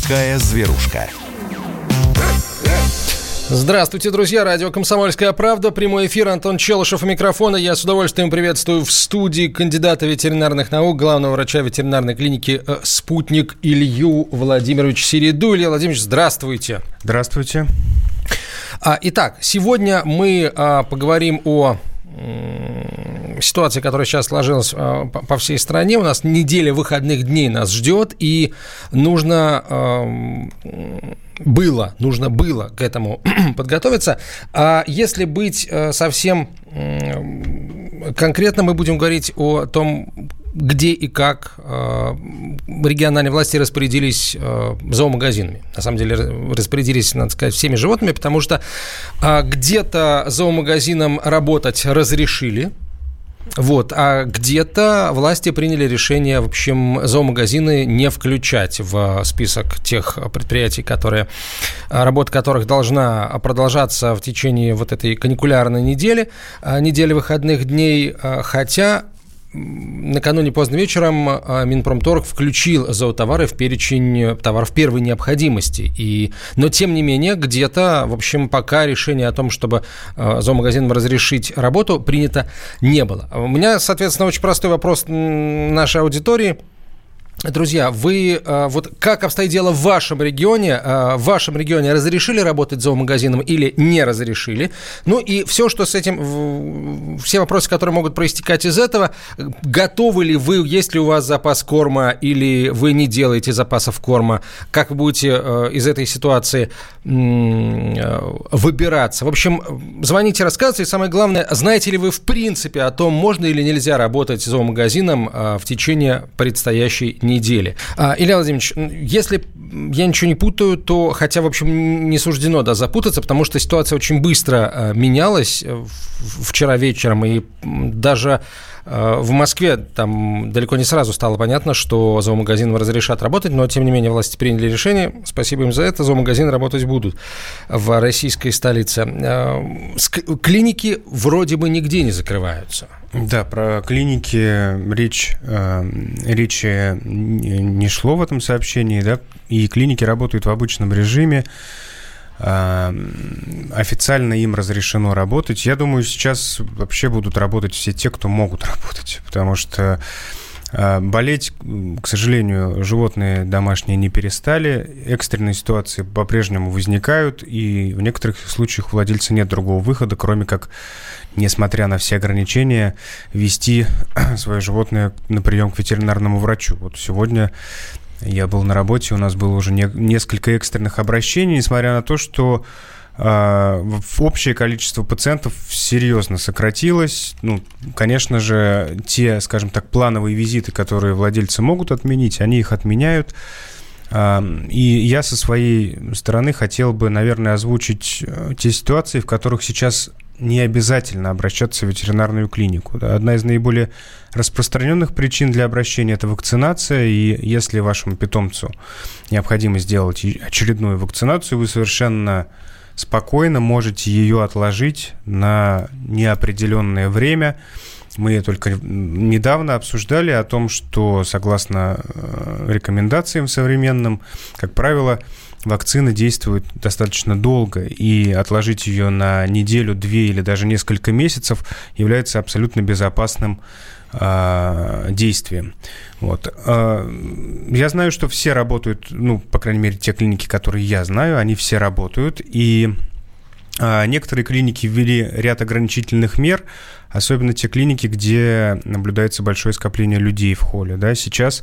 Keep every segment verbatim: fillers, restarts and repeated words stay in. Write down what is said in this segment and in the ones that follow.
такая зверушка. Здравствуйте, друзья. Радио «Комсомольская правда». Прямой эфир. Антон Челышев у микрофона. Я с удовольствием приветствую в студии кандидата ветеринарных наук, главного врача ветеринарной клиники «Спутник» Илью Владимировича Середу. Илья Владимирович, здравствуйте. Здравствуйте. Итак, сегодня мы поговорим о ситуации, которая сейчас сложилась по всей стране. У нас неделя выходных дней нас ждет, и нужно... Было, нужно было к этому подготовиться. А если быть совсем конкретно, мы будем говорить о том, где и как региональные власти распорядились зоомагазинами. На самом деле распорядились, надо сказать, всеми животными, потому что где-то зоомагазинам работать разрешили. Вот, а где-то власти приняли решение, в общем, зоомагазины не включать в список тех предприятий, которые, работа которых должна продолжаться в течение вот этой каникулярной недели, недели выходных дней, хотя... Накануне поздно вечером Минпромторг включил зоотовары в перечень товаров первой необходимости. И... Но, тем не менее, где-то, в общем, пока решение о том, чтобы зоомагазинам разрешить работу, принято не было. У меня, соответственно, очень простой вопрос нашей аудитории. Друзья, вы вот как обстоит дело в вашем регионе? В вашем регионе разрешили работать зоомагазином или не разрешили? Ну и все, что с этим, все вопросы, которые могут проистекать из этого, готовы ли вы, есть ли у вас запас корма или вы не делаете запасов корма? Как вы будете из этой ситуации выбираться? В общем, звоните, рассказывайте. И самое главное, знаете ли вы в принципе о том, можно или нельзя работать зоомагазином в течение предстоящей недели? недели. Илья Владимирович, если я ничего не путаю, то, хотя, в общем, не суждено, да, запутаться, потому что ситуация очень быстро менялась вчера вечером, и даже в Москве там далеко не сразу стало понятно, что зоомагазины разрешат работать, но, тем не менее, власти приняли решение, спасибо им за это, зоомагазины работать будут в российской столице. Клиники вроде бы нигде не закрываются. Да, про клиники речь, э, речи не шло в этом сообщении, да, и клиники работают в обычном режиме, э, официально им разрешено работать. Я думаю, сейчас вообще будут работать все те, кто могут работать, потому что э, болеть, к сожалению, животные домашние не перестали, экстренные ситуации по-прежнему возникают, и в некоторых случаях у владельца нет другого выхода, кроме как, несмотря на все ограничения, вести свое животное на прием к ветеринарному врачу. Вот сегодня я был на работе, у нас было уже не, несколько экстренных обращений, несмотря на то, что э, общее количество пациентов серьезно сократилось. Ну, конечно же, те, скажем так, плановые визиты, которые владельцы могут отменить, они их отменяют. И я со своей стороны хотел бы, наверное, озвучить те ситуации, в которых сейчас не обязательно обращаться в ветеринарную клинику. Одна из наиболее распространенных причин для обращения – это вакцинация. И если вашему питомцу необходимо сделать очередную вакцинацию, вы совершенно спокойно можете ее отложить на неопределенное время. Мы только недавно обсуждали о том, что, согласно рекомендациям современным, как правило, вакцина действует достаточно долго, и отложить ее на неделю, две или даже несколько месяцев является абсолютно безопасным э, действием. Вот. Я знаю, что все работают, ну, по крайней мере, те клиники, которые я знаю, они все работают, и некоторые клиники ввели ряд ограничительных мер, особенно те клиники, где наблюдается большое скопление людей в холле. Да, сейчас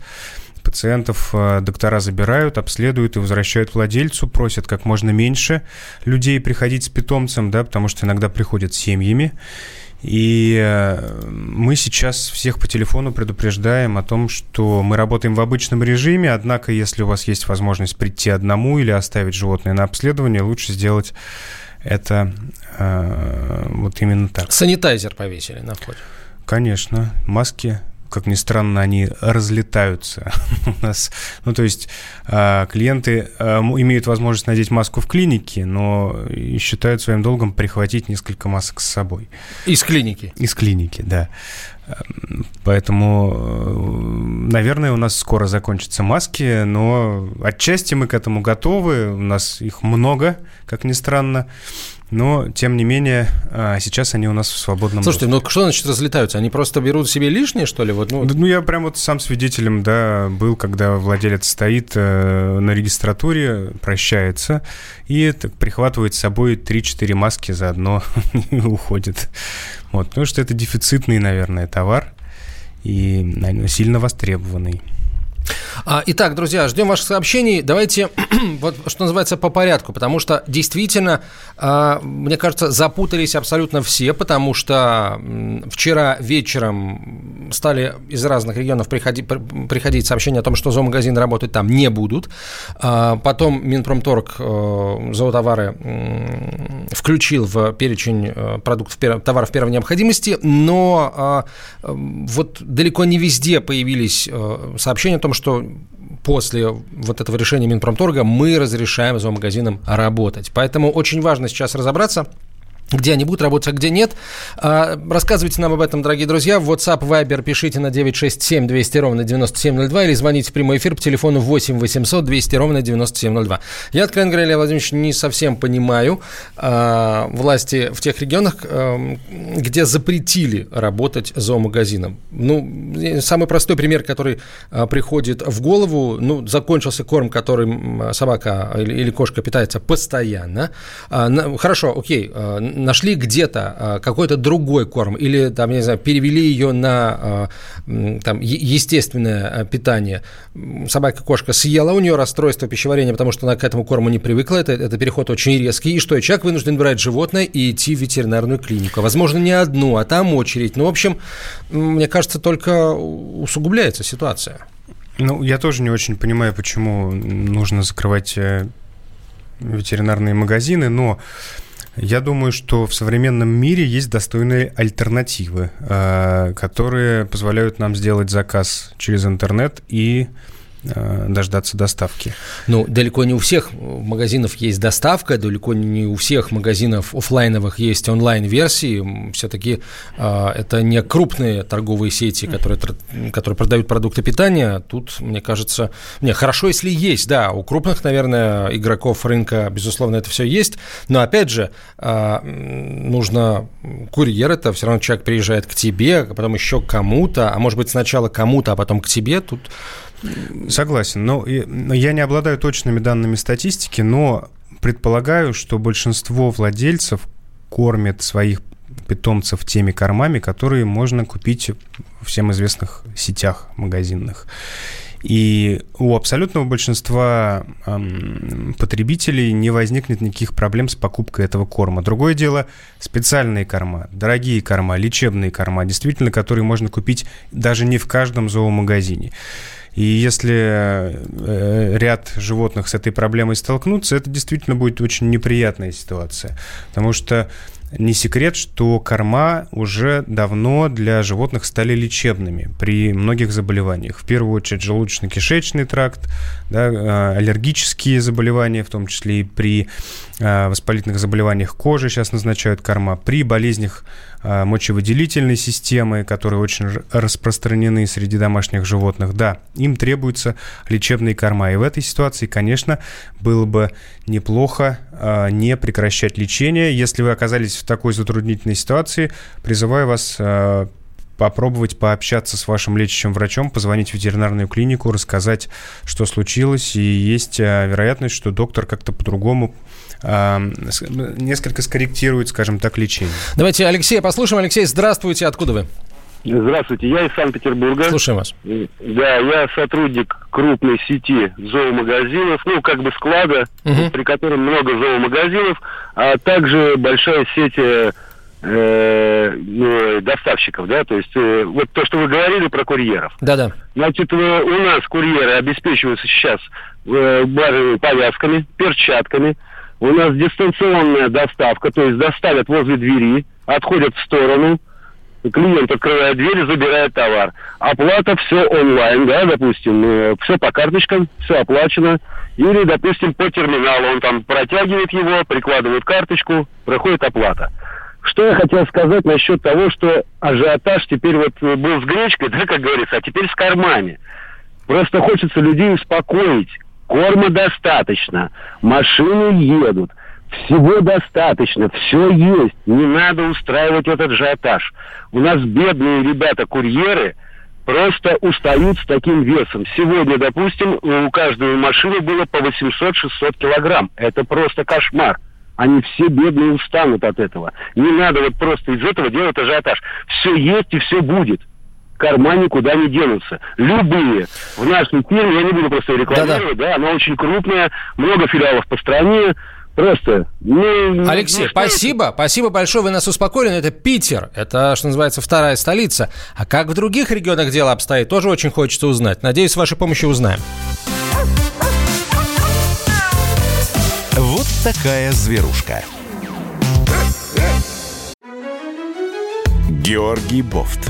пациентов доктора забирают, обследуют и возвращают владельцу, просят как можно меньше людей приходить с питомцем, да, потому что иногда приходят семьями. И мы сейчас всех по телефону предупреждаем о том, что мы работаем в обычном режиме, однако если у вас есть возможность прийти одному или оставить животное на обследование, лучше сделать это э, вот именно так. Санитайзер повесили на входе. Конечно, маски, как ни странно, они разлетаются у нас. Ну, то есть э, клиенты э, имеют возможность надеть маску в клинике, но считают своим долгом прихватить несколько масок с собой. Из клиники? Из клиники, да. Поэтому, наверное, у нас скоро закончатся маски, но отчасти мы к этому готовы. У нас их много, как ни странно. Но, тем не менее, сейчас они у нас в свободном доступе. Слушайте, ну что значит разлетаются? Они просто берут себе лишнее, что ли? Вот, ну... ну, я прям вот сам свидетелем, да, был, когда владелец стоит на регистратуре, прощается и так прихватывает с собой три-четыре маски заодно и уходит. Вот, потому что это дефицитный, наверное, товар и, наверное, сильно востребованный. Итак, друзья, ждем ваших сообщений. Давайте, вот что называется, по порядку, потому что действительно, мне кажется, запутались абсолютно все, потому что вчера вечером стали из разных регионов приходи, приходить сообщения о том, что зоомагазины работать там не будут. Потом Минпромторг зоотовары включил в перечень продуктов, товаров первой необходимости, но вот далеко не везде появились сообщения о том, что после вот этого решения Минпромторга мы разрешаем зоомагазинам работать. Поэтому очень важно сейчас разобраться, где они будут работать, а где нет. Рассказывайте нам об этом, дорогие друзья. В WhatsApp, Viber пишите на девять шесть семь двести ровно девяносто семь ноль два или звоните в прямой эфир по телефону восемь восемьсот двести ровно девяносто семь ноль два. Я, откровенно говоря, Илья Владимирович, не совсем понимаю а, власти в тех регионах, а, где запретили работать зоомагазинам. Ну, самый простой пример, который а, приходит в голову, ну, закончился корм, которым собака или, или кошка питается постоянно. А, на, хорошо, окей, а, нашли где-то какой-то другой корм или, там, я не знаю, перевели ее на там, естественное питание. Собака-кошка съела, у нее расстройство пищеварения, потому что она к этому корму не привыкла. Это, это переход очень резкий. И что, человек вынужден брать животное и идти в ветеринарную клинику. Возможно, не одну, а там очередь. Ну, в общем, мне кажется, только усугубляется ситуация. Ну, я тоже не очень понимаю, почему нужно закрывать ветеринарные магазины, но я думаю, что в современном мире есть достойные альтернативы, которые позволяют нам сделать заказ через интернет и дождаться доставки. Ну, далеко не у всех магазинов есть доставка, далеко не у всех магазинов офлайновых есть онлайн-версии. Все-таки э, это не крупные торговые сети, которые, которые продают продукты питания. Тут, мне кажется, не, хорошо, если есть, да, у крупных, наверное, игроков рынка, безусловно, это все есть. Но, опять же, э, нужно курьер, это все равно человек приезжает к тебе, а потом еще к кому-то, а может быть, сначала кому-то, а потом к тебе. Тут согласен, но я не обладаю точными данными статистики, но предполагаю, что большинство владельцев кормят своих питомцев теми кормами, которые можно купить в всем известных сетях магазинных. И у абсолютного большинства эм, потребителей не возникнет никаких проблем с покупкой этого корма. Другое дело, специальные корма, дорогие корма, лечебные корма, действительно, которые можно купить даже не в каждом зоомагазине. И если ряд животных с этой проблемой столкнутся, это действительно будет очень неприятная ситуация. Потому что не секрет, что корма уже давно для животных стали лечебными при многих заболеваниях. В первую очередь желудочно-кишечный тракт, да, аллергические заболевания, в том числе и при воспалительных заболеваниях кожи сейчас назначают корма, при болезнях мочевыделительной системы, которые очень распространены среди домашних животных. Да, им требуются лечебные корма. И в этой ситуации, конечно, было бы неплохо не прекращать лечение. Если вы оказались в такой затруднительной ситуации, призываю вас э, попробовать пообщаться с вашим лечащим врачом, позвонить в ветеринарную клинику, рассказать, что случилось, и есть э, вероятность, что доктор как-то по-другому э, несколько скорректирует, скажем так, лечение. Давайте Алексея послушаем. Алексей, здравствуйте, откуда вы? Здравствуйте, я из Санкт-Петербурга. Слушаем вас. Да, я сотрудник крупной сети зоомагазинов, ну, как бы склада, угу. при котором много зоомагазинов, а также большая сеть э, э, доставщиков, да, то есть э, вот то, что вы говорили про курьеров. Да-да. Значит, у нас курьеры обеспечиваются сейчас э, базовыми повязками, перчатками. У нас дистанционная доставка, то есть доставят возле двери, отходят в сторону. Клиент открывает дверь и забирает товар. Оплата все онлайн, да, допустим, все по карточкам, все оплачено. Или, допустим, по терминалу он там протягивает его, прикладывает карточку, проходит оплата. Что я хотел сказать насчет того, что ажиотаж теперь вот был с гречкой, да, как говорится, а теперь с кормами. Просто хочется людей успокоить. Корма достаточно, машины едут, всего достаточно, все есть. Не надо устраивать этот ажиотаж. У нас бедные ребята-курьеры просто устают с таким весом. Сегодня, допустим, у каждой машины было по восемьсот-шестьсот килограмм. Это просто кошмар. Они все бедные устанут от этого. Не надо вот просто из этого делать ажиотаж. Все есть и все будет. Корма никуда не денутся. Любые. В нашем фирме, я не буду просто рекламировать, да, да. да, она очень крупная, много филиалов по стране. Просто. Ну, Алексей, ну, спасибо. Это? Спасибо большое, вы нас успокоили. Но это Питер. Это, что называется, вторая столица. А как в других регионах дело обстоит, тоже очень хочется узнать. Надеюсь, с вашей помощью узнаем. Вот такая зверушка. Георгий Бовт.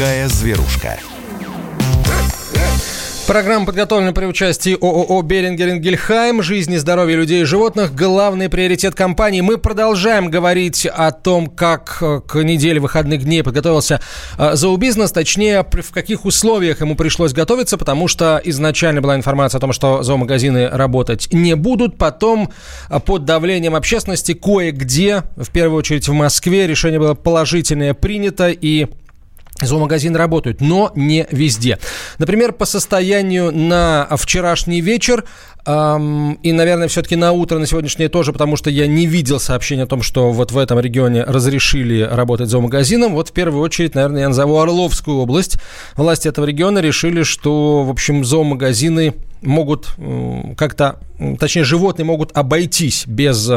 Такая зверушка. Программа подготовлена при участии ООО «Берингер Ингельхайм». Жизнь и здоровье людей и животных – главный приоритет компании. Мы продолжаем говорить о том, как к неделе выходных дней подготовился «Зообизнес». Точнее, в каких условиях ему пришлось готовиться, потому что изначально была информация о том, что зоомагазины работать не будут. Потом, под давлением общественности, кое-где, в первую очередь в Москве, решение было положительное принято и... Зоомагазины работают, но не везде. Например, по состоянию на вчерашний вечер эм, и, наверное, все-таки на утро, на сегодняшнее тоже, потому что я не видел сообщения о том, что вот в этом регионе разрешили работать зоомагазином. Вот в первую очередь, наверное, я назову Орловскую область. Власти этого региона решили, что, в общем, зоомагазины могут э, как-то... Точнее, животные могут обойтись без,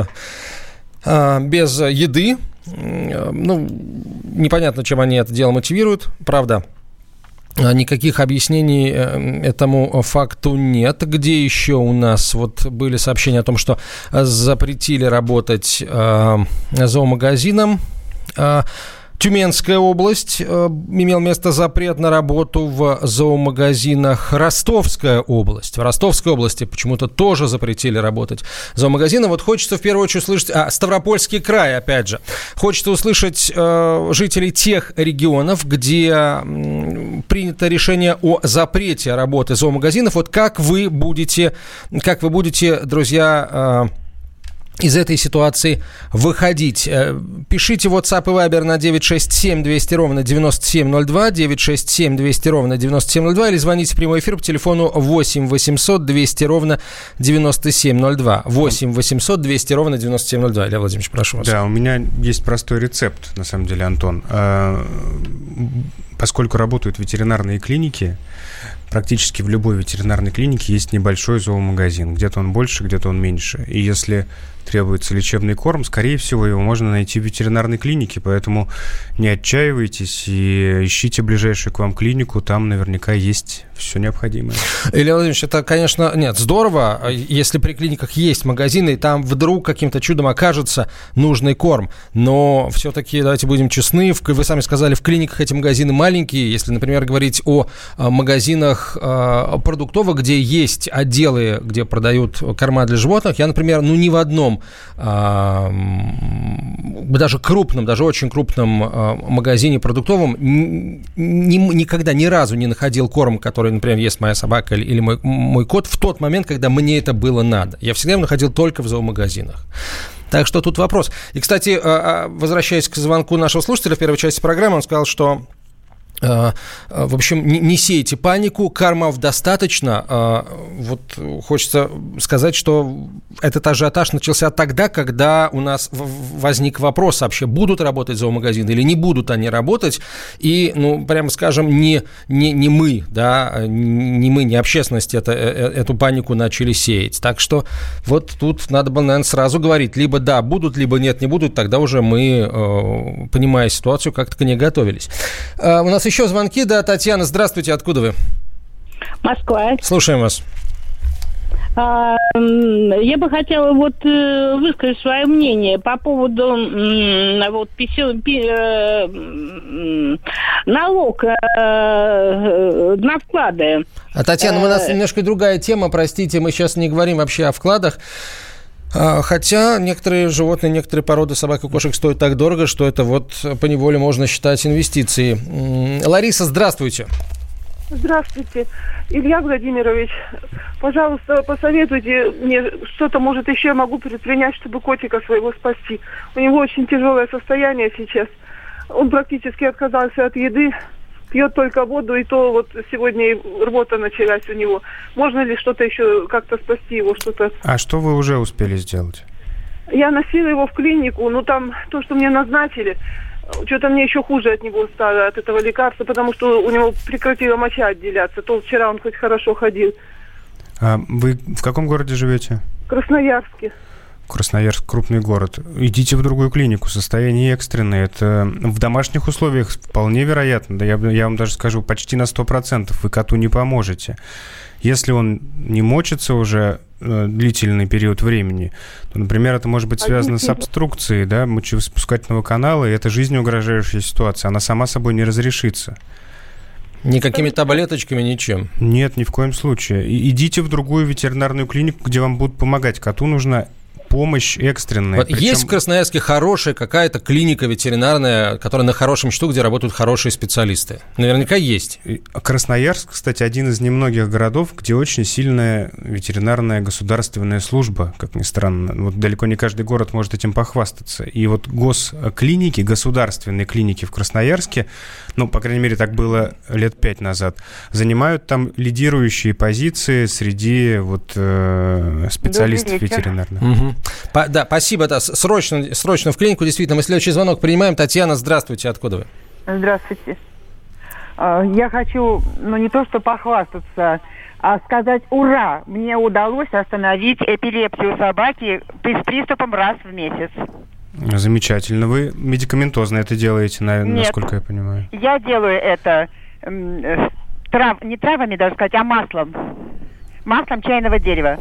э, без еды. Ну, непонятно, чем они это дело мотивируют, правда. Никаких объяснений этому факту нет. Где еще у нас вот были сообщения о том, что запретили работать э, зоомагазинам? Тюменская область, э, имел место запрет на работу в зоомагазинах. Ростовская область. В Ростовской области почему-то тоже запретили работать зоомагазины. Вот хочется в первую очередь услышать... А, Ставропольский край, опять же. Хочется услышать э, жителей тех регионов, где э, принято решение о запрете работы зоомагазинов. Вот как вы будете, как вы будете, друзья... Э, из этой ситуации выходить. Пишите WhatsApp и Viber на девять шесть семь двести ровно девяносто семь ноль два, девять шесть семь двести ровно девяносто семь ноль два, или звоните в прямой эфир по телефону восемь восемьсот двести ровно девяносто семь ноль два. восемь восемьсот двести ровно девяносто семь ноль два. Илья Владимирович, прошу вас. Да, у меня есть простой рецепт, на самом деле, Антон. Поскольку работают ветеринарные клиники, практически в любой ветеринарной клинике есть небольшой зоомагазин. Где-то он больше, где-то он меньше. И если требуется лечебный корм, скорее всего, его можно найти в ветеринарной клинике. Поэтому не отчаивайтесь и ищите ближайшую к вам клинику. Там наверняка есть все необходимое. Илья Владимирович, это, конечно, нет, здорово, если при клиниках есть магазины, и там вдруг каким-то чудом окажется нужный корм. Но все-таки давайте будем честны. Вы сами сказали, в клиниках эти магазины маленькие. Если, например, говорить о магазинах продуктовых, где есть отделы, где продают корма для животных. Я, например, ну ни в одном, даже крупном, даже очень крупном магазине продуктовом никогда, ни разу не находил корм, который, например, ест моя собака или мой, мой кот в тот момент, когда мне это было надо. Я всегда его находил только в зоомагазинах. Так что тут вопрос. И, кстати, возвращаясь к звонку нашего слушателя в первой части программы, он сказал, что В общем, не сейте панику, кармов достаточно. Вот хочется сказать, что этот ажиотаж начался тогда, когда у нас возник вопрос вообще, будут работать зоомагазины или не будут они работать. И, ну, прямо скажем, не, не, не мы, да, не мы, не общественность это, эту панику начали сеять. Так что вот тут надо было, наверное, сразу говорить, либо да, будут, либо нет, не будут. Тогда уже мы, понимая ситуацию, как-то к ней готовились. У нас еще Еще звонки, да, Татьяна, здравствуйте, откуда вы? Москва. Слушаем вас. А, я бы хотела вот высказать свое мнение по поводу вот, писи, пи, налога на вклады. А, Татьяна, у нас немножко другая тема, простите, мы сейчас не говорим вообще о вкладах. Хотя некоторые животные, некоторые породы собак и кошек стоят так дорого, что это вот поневоле можно считать инвестицией. Лариса, здравствуйте. Здравствуйте, Илья Владимирович. Пожалуйста, посоветуйте мне, что-то, может, еще я могу предпринять, чтобы котика своего спасти. У него очень тяжелое состояние сейчас. Он практически отказался от еды, пьет только воду, и то вот сегодня рвота началась у него. Можно ли что-то еще, как-то спасти его, что-то... А что вы уже успели сделать? Я носила его в клинику, но там то, что мне назначили, что-то мне еще хуже от него стало, от этого лекарства, потому что у него прекратила моча отделяться. То вчера он хоть хорошо ходил. А вы в каком городе живете? В Красноярске. Красноярск, крупный город. Идите в другую клинику, состояние экстренное. Это в домашних условиях вполне вероятно, да я, я вам даже скажу, почти на сто процентов вы коту не поможете. Если он не мочится уже э, длительный период времени, то, например, это может быть связано с обструкцией, да, мочевоспускательного канала, и это жизнеугрожающая ситуация, она сама собой не разрешится. Никакими таблеточками, ничем? Нет, ни в коем случае. И, идите в другую ветеринарную клинику, где вам будут помогать. Коту нужна помощь экстренная. Вот причем... Есть в Красноярске хорошая какая-то клиника ветеринарная, которая на хорошем счету, где работают хорошие специалисты? Наверняка есть. Красноярск, кстати, один из немногих городов, где очень сильная ветеринарная государственная служба, как ни странно. Вот далеко не каждый город может этим похвастаться. И вот госклиники, государственные клиники в Красноярске, ну, по крайней мере, так было лет пять назад, занимают там лидирующие позиции среди вот, э, специалистов ветеринарных. Угу. По, да, спасибо, да, срочно, срочно в клинику, действительно. Мы следующий звонок принимаем. Татьяна, здравствуйте, откуда вы? Здравствуйте. Я хочу, ну не то что похвастаться, а сказать ура! Мне удалось остановить эпилепсию собаки с приступом раз в месяц. Замечательно. Вы медикаментозно это делаете, наверное, Нет, насколько я понимаю. Я делаю это трав, не травами, даже сказать, а маслом. Маслом чайного дерева.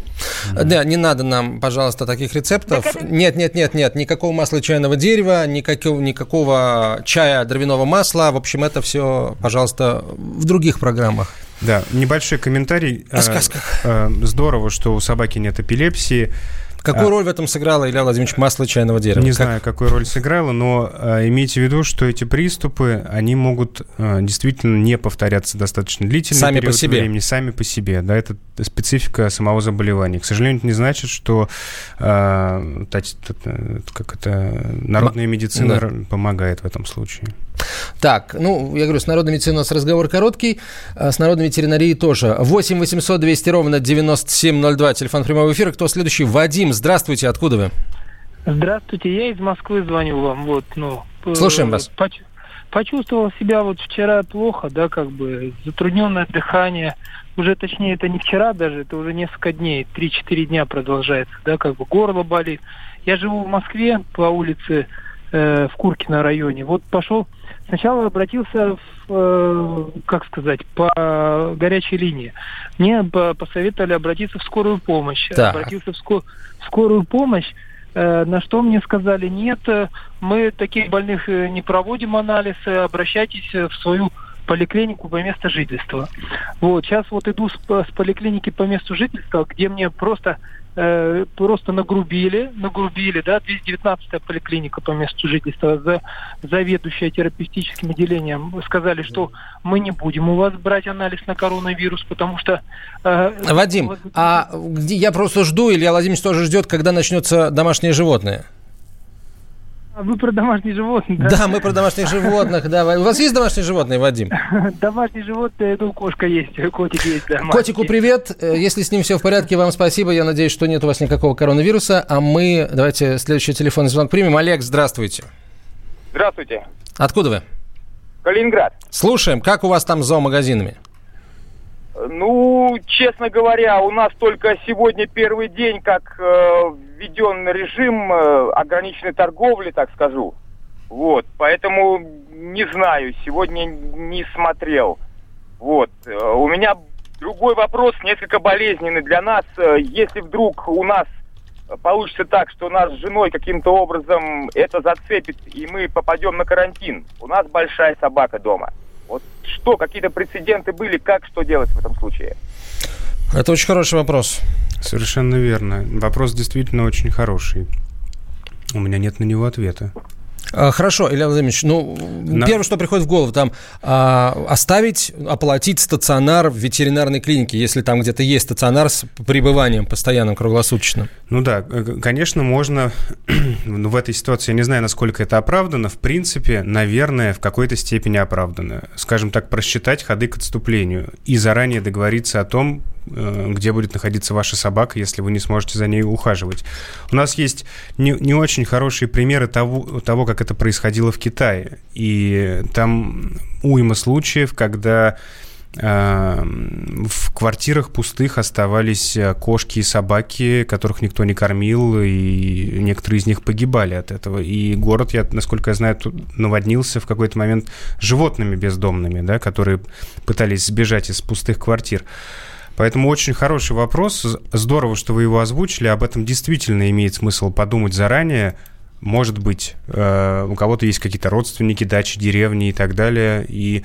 Да, не надо нам, пожалуйста, таких рецептов. Так это... Нет, нет, нет, нет, никакого масла чайного дерева, никакого, никакого чая дровяного масла. В общем, это все, пожалуйста, в других программах. Да, небольшой комментарий. О сказках. Здорово, что у собаки нет эпилепсии. Какую а, роль в этом сыграло, Илья Владимирович, масло чайного дерева? Не как? знаю, какую роль сыграло, но а, имейте в виду, что эти приступы, они могут а, действительно не повторяться достаточно длительный сами период по себе. времени, сами по себе. Да, это специфика самого заболевания. К сожалению, это не значит, что а, тать, тать, как это, народная М- медицина да. помогает в этом случае. Так, ну, я говорю, с народной медициной у нас разговор короткий, а с народной ветеринарией тоже. восемь восемьсот двести ровно девяносто семь ноль два, телефон прямого эфира. Кто следующий? Вадим, здравствуйте, откуда вы? Здравствуйте, я из Москвы звоню вам, вот, ну... Слушаем вас. Поч- почувствовал себя вот вчера плохо, да, как бы, затрудненное дыхание, уже, точнее, это не вчера даже, это уже несколько дней, три-четыре дня продолжается, да, как бы, горло болит. Я живу в Москве по улице... в Куркино районе. Вот пошел, сначала обратился, в, как сказать, по горячей линии. Мне посоветовали обратиться в скорую помощь. Да. Обратился в, ско- в скорую помощь, на что мне сказали, нет, мы таких больных не проводим анализы, обращайтесь в свою поликлинику по месту жительства. Вот, сейчас вот иду с, с поликлиники по месту жительства, где мне просто... просто нагрубили, нагрубили, да, двести девятнадцатая поликлиника по месту жительства, за, заведующая терапевтическим отделением, сказали, что мы не будем у вас брать анализ на коронавирус, потому что... Э, Вадим, вас... а я просто жду, Илья Владимирович тоже ждет, когда начнется домашние животные? Вы про домашних животных, да? Да, мы про домашних животных, да. У вас есть домашние животные, Вадим? Домашние животные, ну, кошка есть, котик есть, да. Котику привет. Если с ним все в порядке, вам спасибо. Я надеюсь, что нет у вас никакого коронавируса. А мы, давайте следующий телефонный звонок примем. Олег, здравствуйте. Здравствуйте. Откуда вы? Калининград. Слушаем. Как у вас там с зоомагазинами? Ну, честно говоря, у нас только сегодня первый день, как э, введен режим э, ограниченной торговли, так скажу. Вот, поэтому не знаю, сегодня не смотрел. Вот, э, у меня другой вопрос, несколько болезненный для нас. Если вдруг у нас получится так, что нас с женой каким-то образом это зацепит, и мы попадем на карантин, у нас большая собака дома. Вот что, какие-то прецеденты были, как, что делать в этом случае? Это очень хороший вопрос. Совершенно верно. Вопрос действительно очень хороший. У меня нет на него ответа. А, хорошо, Илья Владимирович, ну, на... первое, что приходит в голову, там, а, оставить, оплатить стационар в ветеринарной клинике, если там где-то есть стационар с пребыванием постоянным, круглосуточным. Ну да, конечно, можно в этой ситуации, я не знаю, насколько это оправдано, в принципе, наверное, в какой-то степени оправдано. Скажем так, просчитать ходы к отступлению и заранее договориться о том, где будет находиться ваша собака, если вы не сможете за ней ухаживать. У нас есть не, не очень хорошие примеры того, того, как это происходило в Китае. И там уйма случаев, когда э, в квартирах пустых оставались кошки и собаки, которых никто не кормил, и некоторые из них погибали от этого. И город, я, насколько я знаю, наводнился в какой-то момент животными бездомными, да, которые пытались сбежать из пустых квартир. Поэтому очень хороший вопрос. Здорово, что вы его озвучили. Об этом действительно имеет смысл подумать заранее. Может быть, у кого-то есть какие-то родственники, дачи, деревни и так далее. И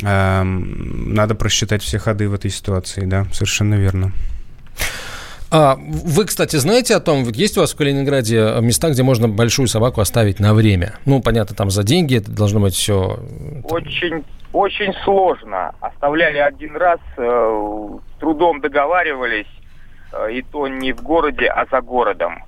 надо просчитать все ходы в этой ситуации. Да, совершенно верно. А вы, кстати, знаете о том, есть у вас в Калининграде места, где можно большую собаку оставить на время? Ну, понятно, там за деньги это должно быть все... Очень... Очень сложно. Оставляли один раз, э, трудом договаривались, э, и то не в городе, а за городом.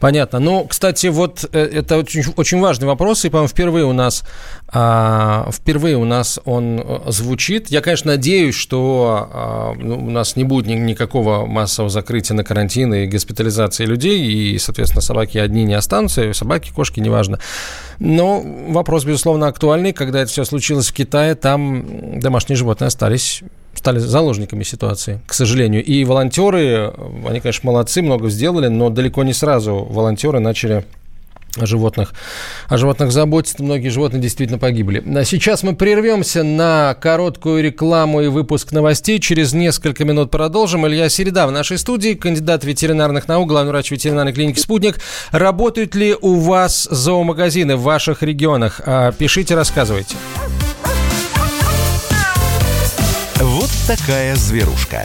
Понятно. Ну, кстати, вот это очень, очень важный вопрос, и, по-моему, впервые у нас, а, впервые у нас он звучит. Я, конечно, надеюсь, что а, у нас не будет ни, никакого массового закрытия на карантин и госпитализации людей, и, соответственно, собаки одни не останутся, и собаки, кошки, неважно. Но вопрос, безусловно, актуальный. Когда это все случилось в Китае, там домашние животные остались... стали заложниками ситуации, к сожалению. И волонтеры, они, конечно, молодцы, много сделали, но далеко не сразу волонтеры начали о животных, о животных заботиться. Многие животные действительно погибли. Сейчас мы прервемся на короткую рекламу и выпуск новостей. Через несколько минут продолжим. Илья Середа в нашей студии, кандидат ветеринарных наук, главный врач ветеринарной клиники «Спутник». Работают ли у вас зоомагазины в ваших регионах? Пишите, рассказывайте. Вот такая зверушка.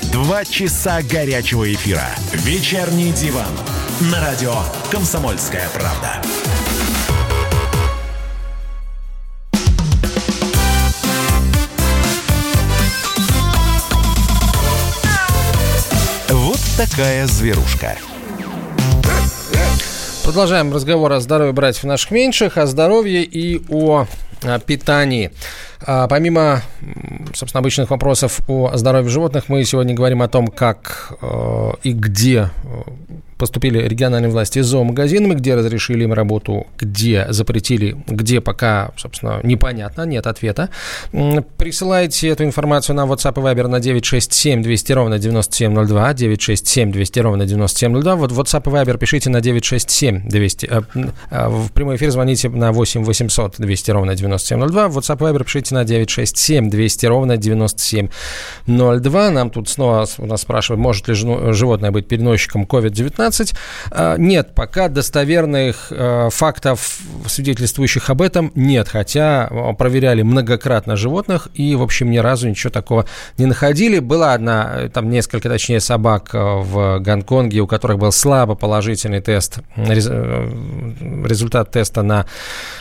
Два часа горячего эфира. «Вечерний диван» на радио «Комсомольская правда». Вот такая зверушка. Продолжаем разговор о здоровье братьев наших меньших, о здоровье и о... о питании. А, помимо, собственно, обычных вопросов о здоровье животных, мы сегодня говорим о том, как э, и где поступили региональные власти с зоомагазинами, где разрешили им работу, где запретили, где пока, собственно, непонятно, нет ответа. Присылайте эту информацию на WhatsApp и Viber на девять шесть семь двести ровно девяносто семь ноль два, девять шесть семь двести ровно девяносто семь ноль два. Вот WhatsApp и Viber пишите на девять шесть семь двести. Э, э, в прямой эфир звоните на восемь восемьсот двести ровно девяносто семь ноль два. В WhatsApp и Viber пишите на девять шесть семь двести ровно девяносто семь ноль два. Нам тут снова у нас спрашивают, может ли животное быть переносчиком ковид девятнадцать. двенадцать. Нет, пока достоверных фактов, свидетельствующих об этом, нет. Хотя проверяли многократно животных и, в общем, ни разу ничего такого не находили. Была одна, там несколько, точнее, собак в Гонконге, у которых был слабо положительный тест, результат теста на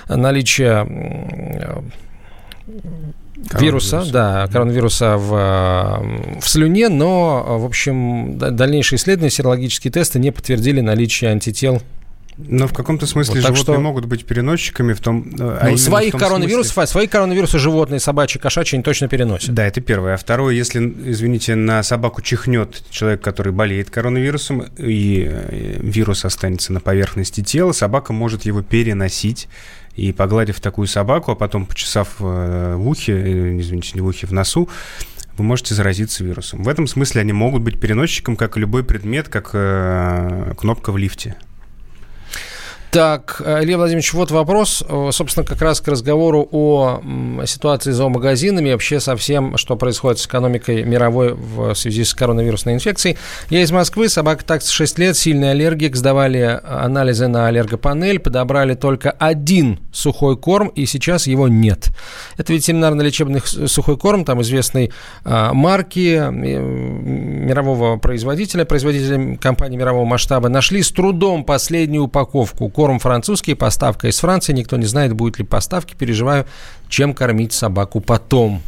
наличие... Вируса, да, коронавируса в, в слюне, но, в общем, дальнейшие исследования, серологические тесты не подтвердили наличие антител. Но в каком-то смысле вот, животные что... могут быть переносчиками в том, ну, а своих в том коронавирусов, смысле... свои коронавирусы животные, собачьи, кошачьи, они точно переносят. Да, это первое. А второе, если, извините, на собаку чихнет человек, который болеет коронавирусом, и вирус останется на поверхности тела, собака может его переносить. И погладив такую собаку, а потом почесав в ухе, извините, не в ухе, в носу, вы можете заразиться вирусом. В этом смысле они могут быть переносчиком, как любой предмет, как кнопка в лифте. Так, Илья Владимирович, вот вопрос, собственно, как раз к разговору о ситуации с зоомагазинами и вообще со всем, что происходит с экономикой мировой в связи с коронавирусной инфекцией. Я из Москвы, собака такса шесть лет, сильный аллергик, сдавали анализы на аллергопанель, подобрали только один сухой корм, и сейчас его нет. Это ветеринарно-лечебный сухой корм, там известной марки мирового производителя, производителя компании мирового масштаба, нашли с трудом последнюю упаковку. Корм французский, поставка из Франции. Никто не знает, будет ли поставки. Переживаю, чем кормить собаку потом.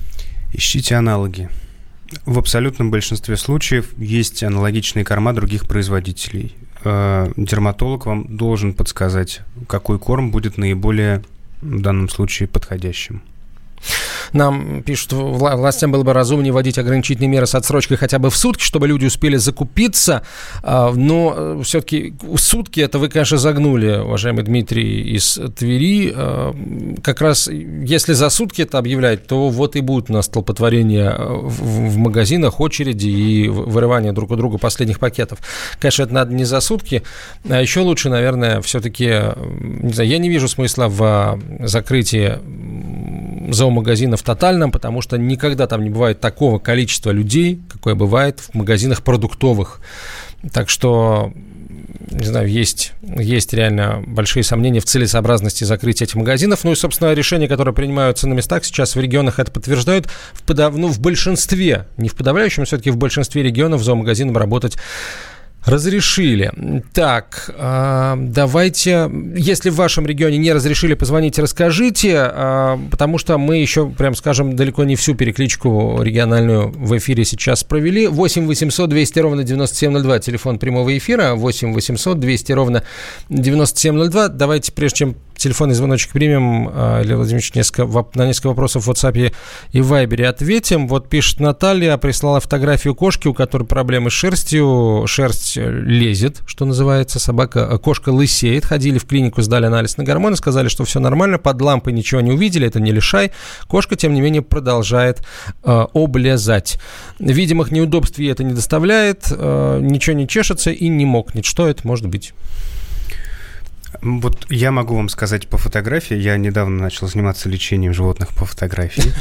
Ищите аналоги. В абсолютном большинстве случаев есть аналогичные корма других производителей. Дерматолог вам должен подсказать, какой корм будет наиболее, в данном случае, подходящим. Нам пишут, вла- властям было бы разумнее вводить ограничительные меры с отсрочкой хотя бы в сутки, чтобы люди успели закупиться. Но все-таки сутки, это вы, конечно, загнули, уважаемый Дмитрий из Твери. Как раз если за сутки это объявлять, то вот и будут у нас столпотворения в магазинах, очереди и вырывание друг у друга последних пакетов. Конечно, это надо не за сутки. А еще лучше, наверное, все-таки, не знаю, я не вижу смысла в закрытии зоомагазина в тотальном, потому что никогда там не бывает такого количества людей, какое бывает в магазинах продуктовых. Так что, не знаю, есть, есть реально большие сомнения в целесообразности закрытия этих магазинов. Ну и, собственно, решения, которые принимаются на местах сейчас в регионах, это подтверждают. В, подав... ну, в большинстве, не в подавляющем, все-таки в большинстве регионов зоомагазинам работать разрешили. Так, давайте, если в вашем регионе не разрешили, позвоните, расскажите, потому что мы еще, прям скажем, далеко не всю перекличку региональную в эфире сейчас провели. восемь восемьсот двести ровно девяносто семь ноль два, телефон прямого эфира, восемь восемьсот двести ровно девяносто семь ноль два. Давайте, прежде чем телефонный звоночек примем, Илья Владимирович, несколько, на несколько вопросов в WhatsApp и Viber ответим. Вот пишет Наталья, прислала фотографию кошки, у которой проблемы с шерстью, шерсть лезет, что называется, собака, кошка лысеет, ходили в клинику, сдали анализ на гормоны, сказали, что все нормально, под лампой ничего не увидели, это не лишай, кошка, тем не менее, продолжает э, облезать. Видимых неудобств ей это не доставляет, э, ничего не чешется и не мокнет. Что это может быть? Вот я могу вам сказать по фотографии. Я недавно начал заниматься лечением животных по фотографии.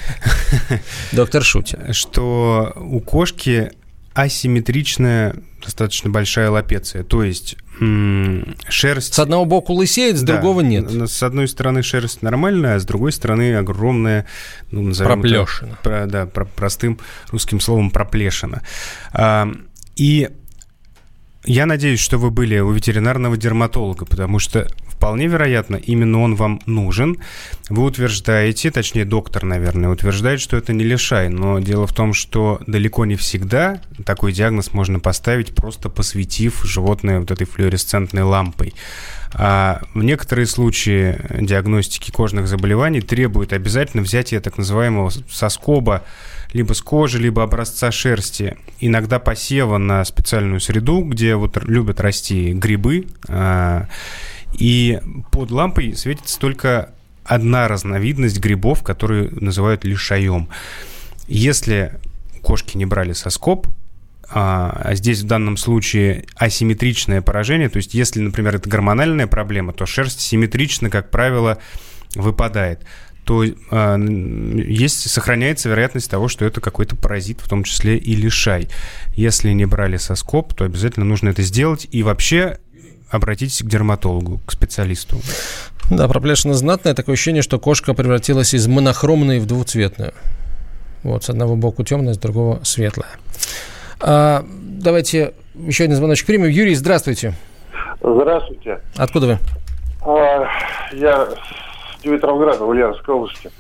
Доктор шутит. Что у кошки асимметричная, достаточно большая лапеция, то есть м- шерсть... С одного боку лысеет, с да, другого нет. С одной стороны шерсть нормальная, а с другой стороны огромная, ну, назовем проплешина. Это, про, да, про, простым русским словом проплешина. А, и я надеюсь, что вы были у ветеринарного дерматолога, потому что вполне вероятно, именно он вам нужен. Вы утверждаете, точнее, доктор, наверное, утверждает, что это не лишай. Но дело в том, что далеко не всегда такой диагноз можно поставить, просто посветив животное вот этой флуоресцентной лампой. А в некоторые случаи диагностики кожных заболеваний требует обязательно взятия так называемого соскоба либо с кожи, либо образца шерсти. Иногда посева на специальную среду, где вот любят расти грибы, и под лампой светится только одна разновидность грибов, которые называют лишаем. Если кошки не брали соскоб, а здесь в данном случае асимметричное поражение, то есть если, например, это гормональная проблема, то шерсть симметрично, как правило, выпадает, то э, есть, сохраняется вероятность того, что это какой-то паразит, в том числе и лишай. Если не брали соскоб, то обязательно нужно это сделать. И вообще обратитесь к дерматологу, к специалисту. Да, проплешина знатная. Такое ощущение, что кошка превратилась из монохромной в двуцветную. Вот, с одного боку темная, с другого светлая. А, давайте еще один звоночек примем. Юрий, здравствуйте. Здравствуйте. Откуда вы? А, я с Дмитровграда, Ульяновской области.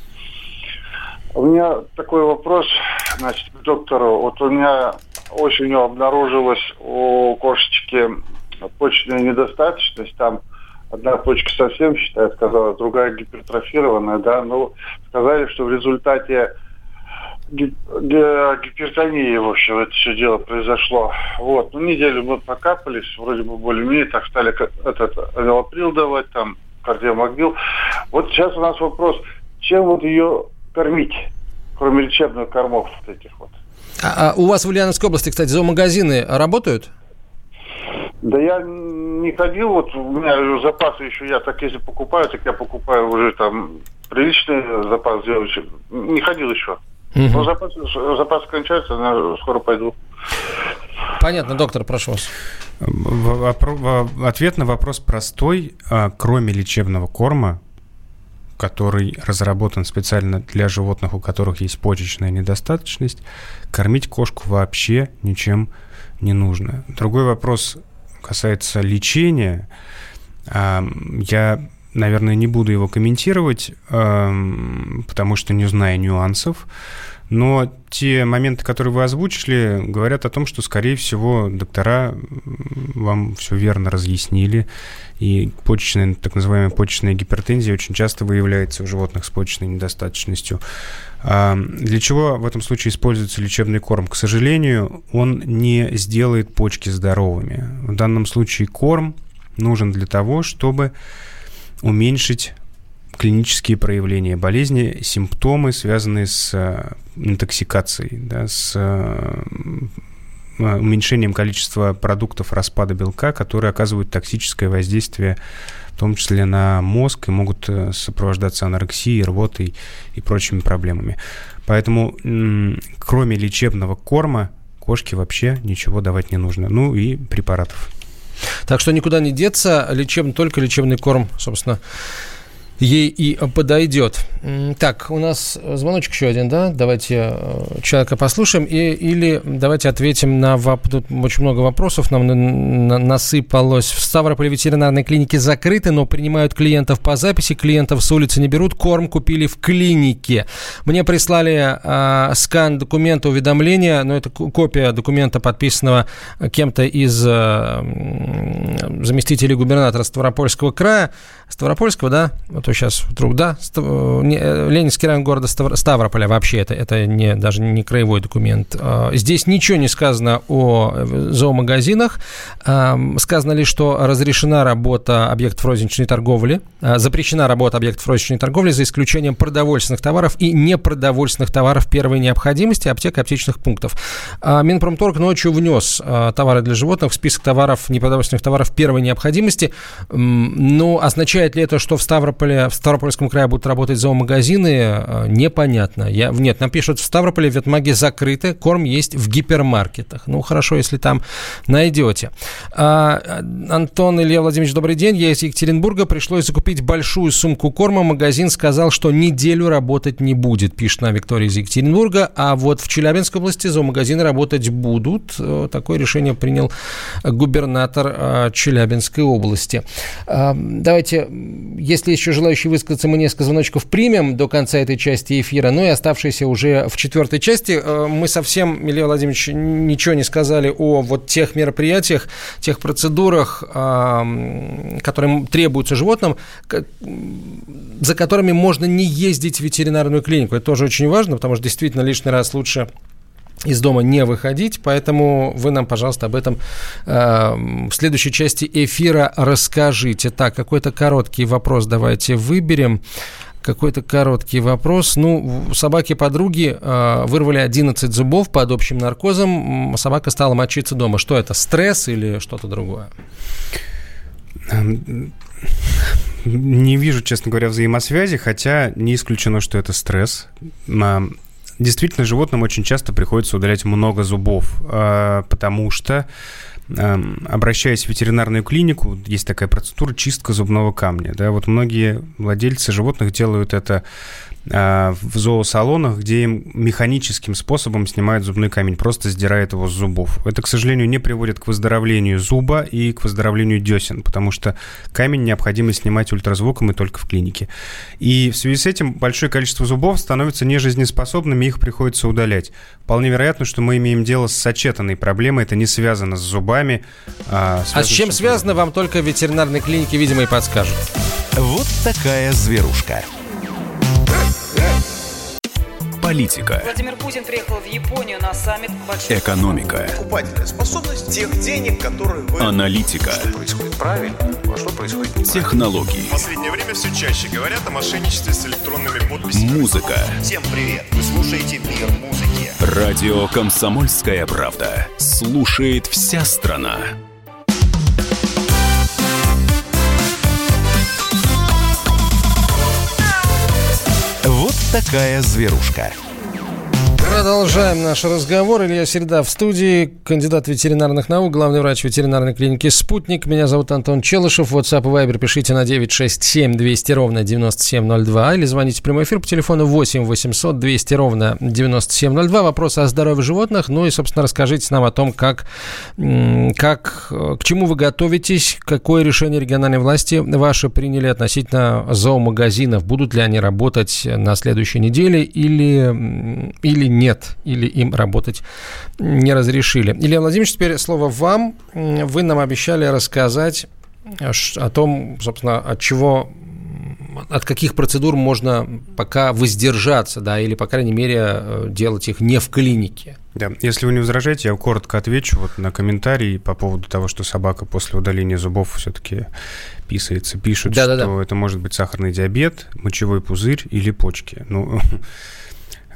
У меня такой вопрос, значит, к доктору. Вот у меня осенью обнаружилась у кошечки почечная недостаточность. Там одна почка совсем, считай, сказала, другая гипертрофированная, да. Но сказали, что в результате гипертонии, в общем, это все дело произошло. Вот. Ну, неделю мы покапались, вроде бы более-менее, так стали этот авилоприл давать, там, кардиомагнил. Вот сейчас у нас вопрос, чем вот ее кормить, кроме лечебных кормов вот этих вот. А, а у вас в Ульяновской области, кстати, зоомагазины работают? Да я не ходил, вот у меня запасы еще, я так если покупаю, так я покупаю уже там приличный запас делаю, не ходил еще. Угу. Ну, запас, запас кончается, наверное, скоро пойду. Понятно, доктор, прошу вас. Ответ на вопрос простой. Кроме лечебного корма, который разработан специально для животных, у которых есть почечная недостаточность, кормить кошку вообще ничем не нужно. Другой вопрос касается лечения. Я... Наверное, не буду его комментировать, потому что не знаю нюансов. Но те моменты, которые вы озвучили, говорят о том, что, скорее всего, доктора вам все верно разъяснили. И почечная, так называемая почечная гипертензия очень часто выявляется у животных с почечной недостаточностью. Для чего в этом случае используется лечебный корм? К сожалению, он не сделает почки здоровыми. В данном случае корм нужен для того, чтобы уменьшить клинические проявления болезни, симптомы, связанные с интоксикацией, да, с уменьшением количества продуктов распада белка, которые оказывают токсическое воздействие, в том числе на мозг, и могут сопровождаться анорексией, рвотой и прочими проблемами. Поэтому кроме лечебного корма кошке вообще ничего давать не нужно, ну и препаратов. Так что никуда не деться, лечеб... только лечебный корм, собственно, ей и подойдет. Так, у нас звоночек еще один, да? Давайте человека послушаем и... или давайте ответим на вопрос. Тут очень много вопросов нам на... На... насыпалось. В Ставрополе ветеринарные клиники закрыты, но принимают клиентов по записи. Клиентов с улицы не берут, корм купили в клинике. Мне прислали э, скан документа, уведомления, но это копия документа, подписанного кем-то из э, заместителей губернатора Ставропольского края. Ставропольского, да? Вот сейчас вдруг, да? Ленинский район города Ставрополя, вообще это, это не, даже не краевой документ. Здесь ничего не сказано о зоомагазинах. Сказано лишь, что разрешена работа объектов розничной торговли, запрещена работа объектов розничной торговли за исключением продовольственных товаров и непродовольственных товаров первой необходимости, аптек и аптечных пунктов. Минпромторг ночью внес товары для животных в список товаров, непродовольственных товаров первой необходимости. Но означает ли это, что в Ставрополе, в Ставропольском крае будут работать зоомагазины? Непонятно. Я, нет, нам пишут, в Ставрополе ветмаги закрыты, корм есть в гипермаркетах. Ну, хорошо, если там найдете. А, Антон, Илья Владимирович, добрый день. Я из Екатеринбурга. Пришлось закупить большую сумку корма. Магазин сказал, что неделю работать не будет, пишет нам Виктория из Екатеринбурга. А вот в Челябинской области зоомагазины работать будут. Такое решение принял губернатор Челябинской области. А, давайте, если еще желающие высказаться, мы несколько звоночков примем до конца этой части эфира, ну и оставшиеся уже в четвертой части. Мы совсем, Илья Владимирович, ничего не сказали о вот тех мероприятиях, тех процедурах, которые требуются животным, за которыми можно не ездить в ветеринарную клинику. Это тоже очень важно, потому что действительно лишний раз лучше из дома не выходить, поэтому вы нам, пожалуйста, об этом э, в следующей части эфира расскажите. Так, какой-то короткий вопрос давайте выберем. Какой-то короткий вопрос. Ну, собаки-подруги э, вырвали одиннадцать зубов под общим наркозом. Собака стала мочиться дома. Что это, стресс или что-то другое? не вижу, честно говоря, взаимосвязи, хотя не исключено, что это стресс. Действительно, животным очень часто приходится удалять много зубов, потому что, обращаясь в ветеринарную клинику, есть такая процедура — чистка зубного камня. Да, вот многие владельцы животных делают это в зоосалонах, где им механическим способом снимают зубной камень, просто сдирают его с зубов. Это, к сожалению, не приводит к выздоровлению зуба и к выздоровлению десен, потому что камень необходимо снимать ультразвуком и только в клинике. И в связи с этим большое количество зубов становится нежизнеспособными, их приходится удалять. Вполне вероятно, что мы имеем дело с сочетанной проблемой, это не связано с зубами. А, а с чем связано, вам только в ветеринарной клинике, видимо, и подскажут. Вот такая зверушка. Политика. Владимир Путин приехал в Японию на саммит. Большой... Экономика. Покупательная способность тех денег, которые вы... Аналитика. Что происходит правильно, а что происходит неправильно. Технологии. В последнее время все чаще говорят о мошенничестве с электронными подписями. Музыка. Всем привет. Вы слушаете «Мир музыки». Радио «Комсомольская правда». Слушает вся страна. Вот такая зверушка. Продолжаем наш разговор. Илья Середа в студии, кандидат ветеринарных наук, главный врач ветеринарной клиники «Спутник». Меня зовут Антон Челышев. WhatsApp и Viber пишите на девять шесть семь двести ровно девяносто семь ноль два или звоните в прямой эфир по телефону восемь восемьсот двести ровно девяносто семь ноль два. Вопросы о здоровье животных. Ну и, собственно, расскажите нам о том, как, как, к чему вы готовитесь, какое решение региональной власти ваши приняли относительно зоомагазинов. Будут ли они работать на следующей неделе или, или нет? Нет, или им работать не разрешили. Илья Владимирович, теперь слово вам. Вы нам обещали рассказать о том, собственно, от чего, от каких процедур можно пока воздержаться, да, или, по крайней мере, делать их не в клинике. Да, если вы не возражаете, я коротко отвечу вот на комментарий по поводу того, что собака после удаления зубов все-таки писается. Пишут, да, что да, да. Это может быть сахарный диабет, мочевой пузырь или почки. Ну...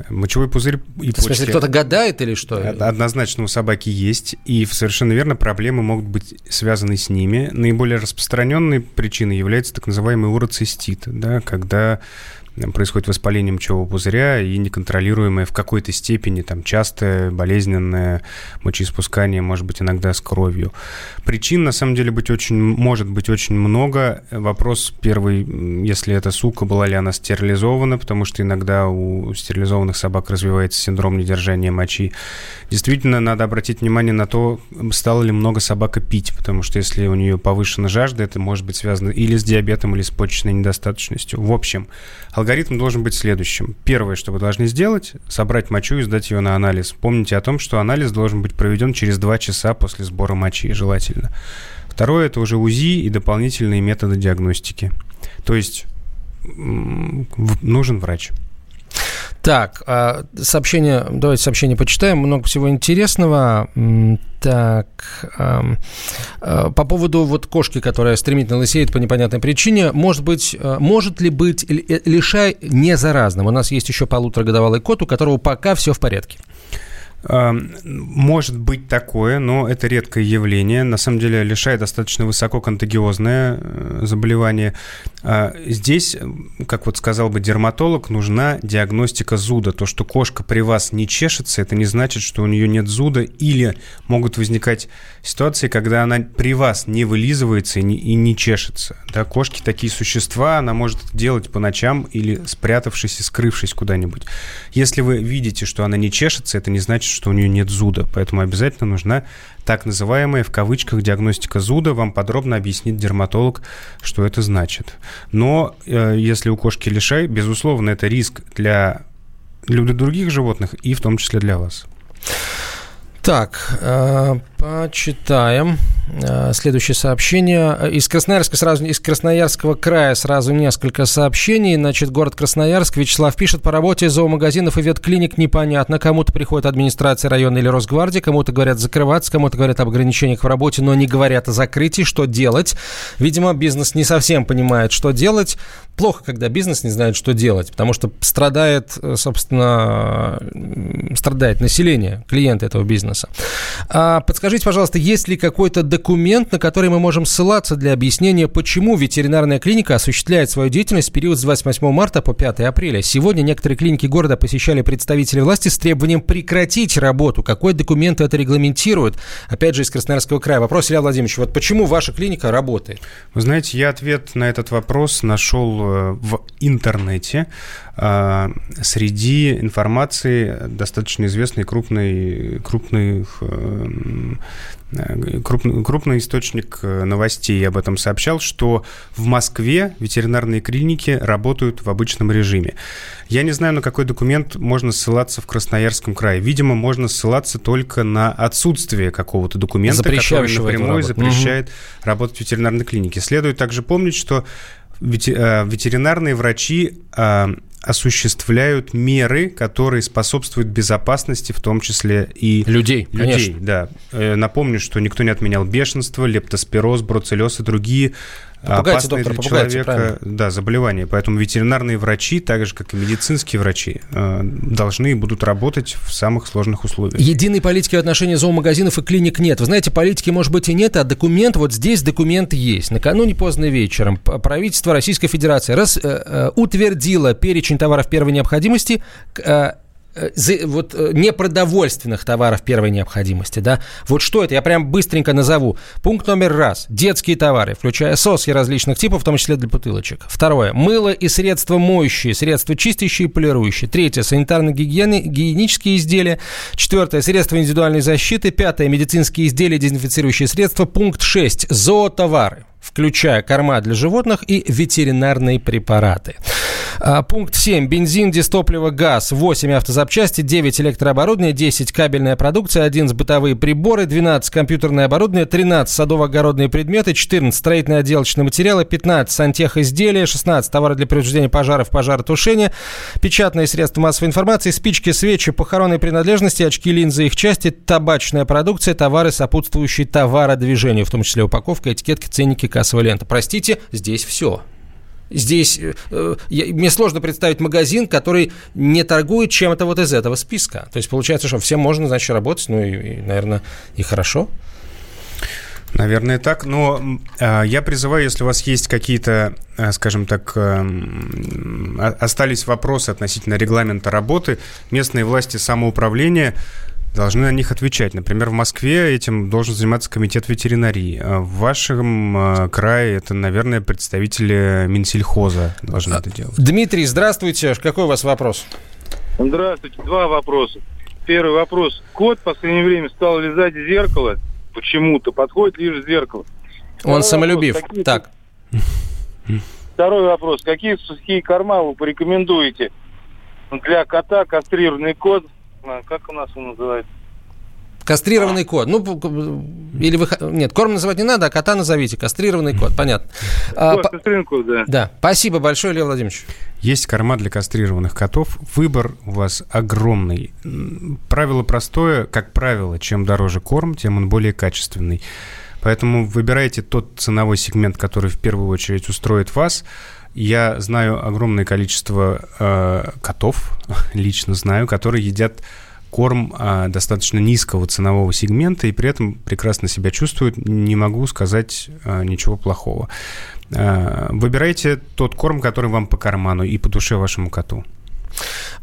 Мочевой пузырь и почки. В смысле, кто-то гадает или что? Однозначно у собаки есть, и совершенно верно, проблемы могут быть связаны с ними. Наиболее распространенной причиной является так называемый уроцистит, да, когда происходит воспаление мочевого пузыря и неконтролируемое в какой-то степени, там, частое болезненное мочеиспускание, может быть, иногда с кровью. Причин, на самом деле, быть очень, может быть очень много. Вопрос первый, если это сука, была ли она стерилизована, потому что иногда у стерилизованных собак развивается синдром недержания мочи. Действительно, надо обратить внимание на то, стало ли много собака пить, потому что если у нее повышена жажда, это может быть связано или с диабетом, или с почечной недостаточностью. В общем, алгоритм должен быть следующим. Первое, что вы должны сделать, собрать мочу и сдать ее на анализ. Помните о том, что анализ должен быть проведен через два часа после сбора мочи, желательно. Второе, это уже УЗИ и дополнительные методы диагностики. То есть нужен врач. Так, сообщение, давайте сообщение почитаем, много всего интересного. Так, по поводу вот кошки, которая стремительно лысеет по непонятной причине, может быть, может ли быть лишай не заразным? У нас есть еще полуторагодовалый кот, у которого пока все в порядке. Может быть такое, но это редкое явление. На самом деле лишай достаточно высококонтагиозное заболевание. Здесь, как вот сказал бы дерматолог, нужна диагностика зуда. То, что кошка при вас не чешется, это не значит, что у нее нет зуда. Или могут возникать ситуации, когда она при вас не вылизывается и не, и не чешется. Да, кошки такие существа, она может это делать по ночам или спрятавшись и скрывшись куда-нибудь. Если вы видите, что она не чешется, это не значит, что у нее нет зуда. Поэтому обязательно нужна так называемая, в кавычках, диагностика зуда. Вам подробно объяснит дерматолог, что это значит. Но э, если у кошки лишай, безусловно, это риск для, для других животных и в том числе для вас. Так, э, почитаем э, следующее сообщение. Из Красноярска сразу, из Красноярского края сразу несколько сообщений. Значит, город Красноярск. Вячеслав пишет: по работе зоомагазинов и ветклиник непонятно. Кому-то приходит администрация района или Росгвардии, кому-то говорят закрываться, кому-то говорят об ограничениях в работе, но не говорят о закрытии. Что делать? Видимо, бизнес не совсем понимает, что делать. Плохо, когда бизнес не знает, что делать, потому что страдает, собственно, страдает население, клиенты этого бизнеса. бизнеса. Подскажите, пожалуйста, есть ли какой-то документ, на который мы можем ссылаться для объяснения, почему ветеринарная клиника осуществляет свою деятельность в период с двадцать восьмого марта по пятого апреля? Сегодня некоторые клиники города посещали представители власти с требованием прекратить работу. Какой документ это регламентирует? Опять же, из Красноярского края. Вопрос, Илья Владимирович, вот почему ваша клиника работает? Вы знаете, я ответ на этот вопрос нашел в интернете среди информации достаточно известной крупной, крупных, крупный, крупный источник новостей об этом сообщал, что в Москве ветеринарные клиники работают в обычном режиме. Я не знаю, на какой документ можно ссылаться в Красноярском крае. Видимо, можно ссылаться только на отсутствие какого-то документа, который напрямую запрещает угу. работать в ветеринарной клинике. Следует также помнить, что ветеринарные врачи осуществляют меры, которые способствуют безопасности, в том числе и людей. людей конечно. Да. Напомню, что никто не отменял бешенство, лептоспироз, бруцеллез и другие попугайте, опасные доктор, для человека да, заболевания. Поэтому ветеринарные врачи, так же, как и медицинские врачи, должны и будут работать в самых сложных условиях. Единой политики в отношении зоомагазинов и клиник нет. Вы знаете, политики, может быть, и нет, а документ, вот здесь документ есть. Накануне поздно вечером правительство Российской Федерации раз, э, утвердило перечень товаров первой необходимости, э, вот непродовольственных товаров первой необходимости, да, вот что это, я прям быстренько назову. Пункт номер раз. Детские товары, включая соски различных типов, в том числе для бутылочек. Второе. Мыло и средства моющие, средства чистящие и полирующие. Третье. Санитарно-гигиенические изделия. Четвертое. Средства индивидуальной защиты. Пятое. Медицинские изделия, дезинфицирующие средства. Пункт шесть. Зоотовары, включая корма для животных и ветеринарные препараты. Пункт семь. Бензин, дистопливо, газ. восемь. Автозапчасти. девять. Электрооборудование. десять. Кабельная продукция. одиннадцать. Бытовые приборы. двенадцать. Компьютерное оборудование. тринадцать. Садово-огородные предметы. четырнадцать. Строительно-отделочные материалы. пятнадцать. Сантехизделия. шестнадцать. Товары для предупреждения пожаров, пожаротушения. Печатные средства массовой информации. Спички, свечи, похоронные принадлежности, очки, линзы, их части. Табачная продукция. Товары, сопутствующие товародвижению, в том числе упаковка, этикетки, ценники, кассовая лента. Простите, здесь все. Здесь э, я, мне сложно представить магазин, который не торгует чем-то вот из этого списка. То есть получается, что всем можно, значит, работать, ну и, и наверное, и хорошо. Наверное, так. Но э, я призываю, если у вас есть какие-то, э, скажем так, э, остались вопросы относительно регламента работы, местные власти самоуправления должны на них отвечать. Например, в Москве этим должен заниматься комитет ветеринарии. В вашем крае это, наверное, представители Минсельхоза должны это делать. Дмитрий, здравствуйте. Какой у вас вопрос? Здравствуйте. Два вопроса. Первый вопрос. Кот в последнее время стал лизать в зеркало. Почему-то подходит лишь в зеркало. Второй Он самолюбив. Вопрос, какие... Так. Второй вопрос. Какие сухие корма вы порекомендуете для кота? Кастрированный кот. Как у нас он называется? Кастрированный а. кот. Ну, или вы... Нет, корм называть не надо, а кота назовите. Кастрированный кот, понятно. А, по... Кастрированный кот, да. Да. Спасибо большое, Илья Владимирович. Есть корма для кастрированных котов. Выбор у вас огромный. Правило простое. Как правило, чем дороже корм, тем он более качественный. Поэтому выбирайте тот ценовой сегмент, который в первую очередь устроит вас. Я знаю огромное количество э, котов, лично знаю, которые едят корм э, достаточно низкого ценового сегмента и при этом прекрасно себя чувствуют. Не могу сказать э, ничего плохого. Э, выбирайте тот корм, который вам по карману и по душе вашему коту.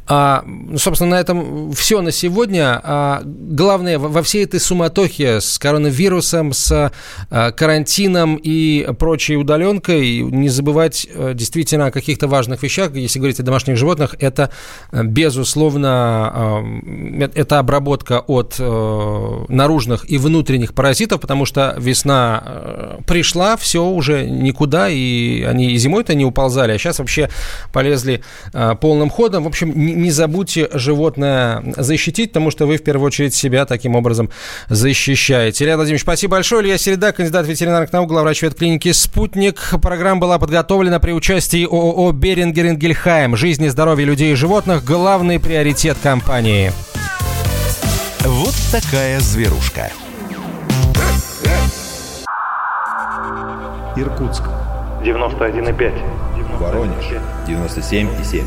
А, собственно, на этом все на сегодня. А, главное, во всей этой суматохе с коронавирусом, с а, карантином и прочей удаленкой не забывать а, действительно о каких-то важных вещах. Если говорить о домашних животных, это, безусловно, а, это обработка от а, наружных и внутренних паразитов, потому что весна а, пришла, все уже никуда, и они и зимой-то не уползали, а сейчас вообще полезли а, полным ходом. В общем, не забудьте животное защитить, потому что вы в первую очередь себя таким образом защищаете. Илья Владимирович, спасибо большое. Илья Середа, кандидат ветеринарных наук, главврач ветклиники «Спутник». Программа была подготовлена при участии ООО «Берингер Ингельхайм». Жизнь и здоровье людей и животных – главный приоритет компании. Вот такая зверушка. Иркутск. девяносто один и пять. Воронеж. девяносто семь и семь.